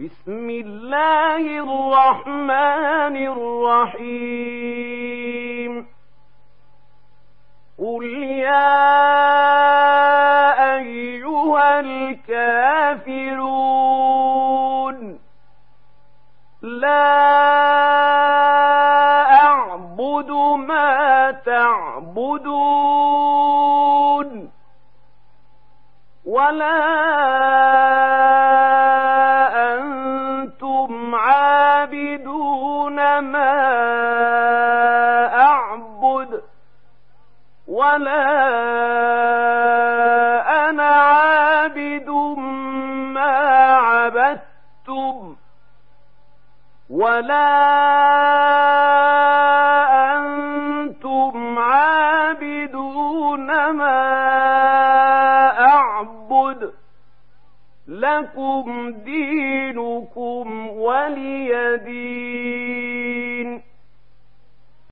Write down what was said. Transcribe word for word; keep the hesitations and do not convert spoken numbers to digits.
بسم الله الرحمن الرحيم. قل يا أيها الكافرون لا أعبد ما تعبدون ولا ما أعبد ولا أنا عابد ما عبدتم ولا أنتم عابدون ما أعبد لكم دينكم ولي دين.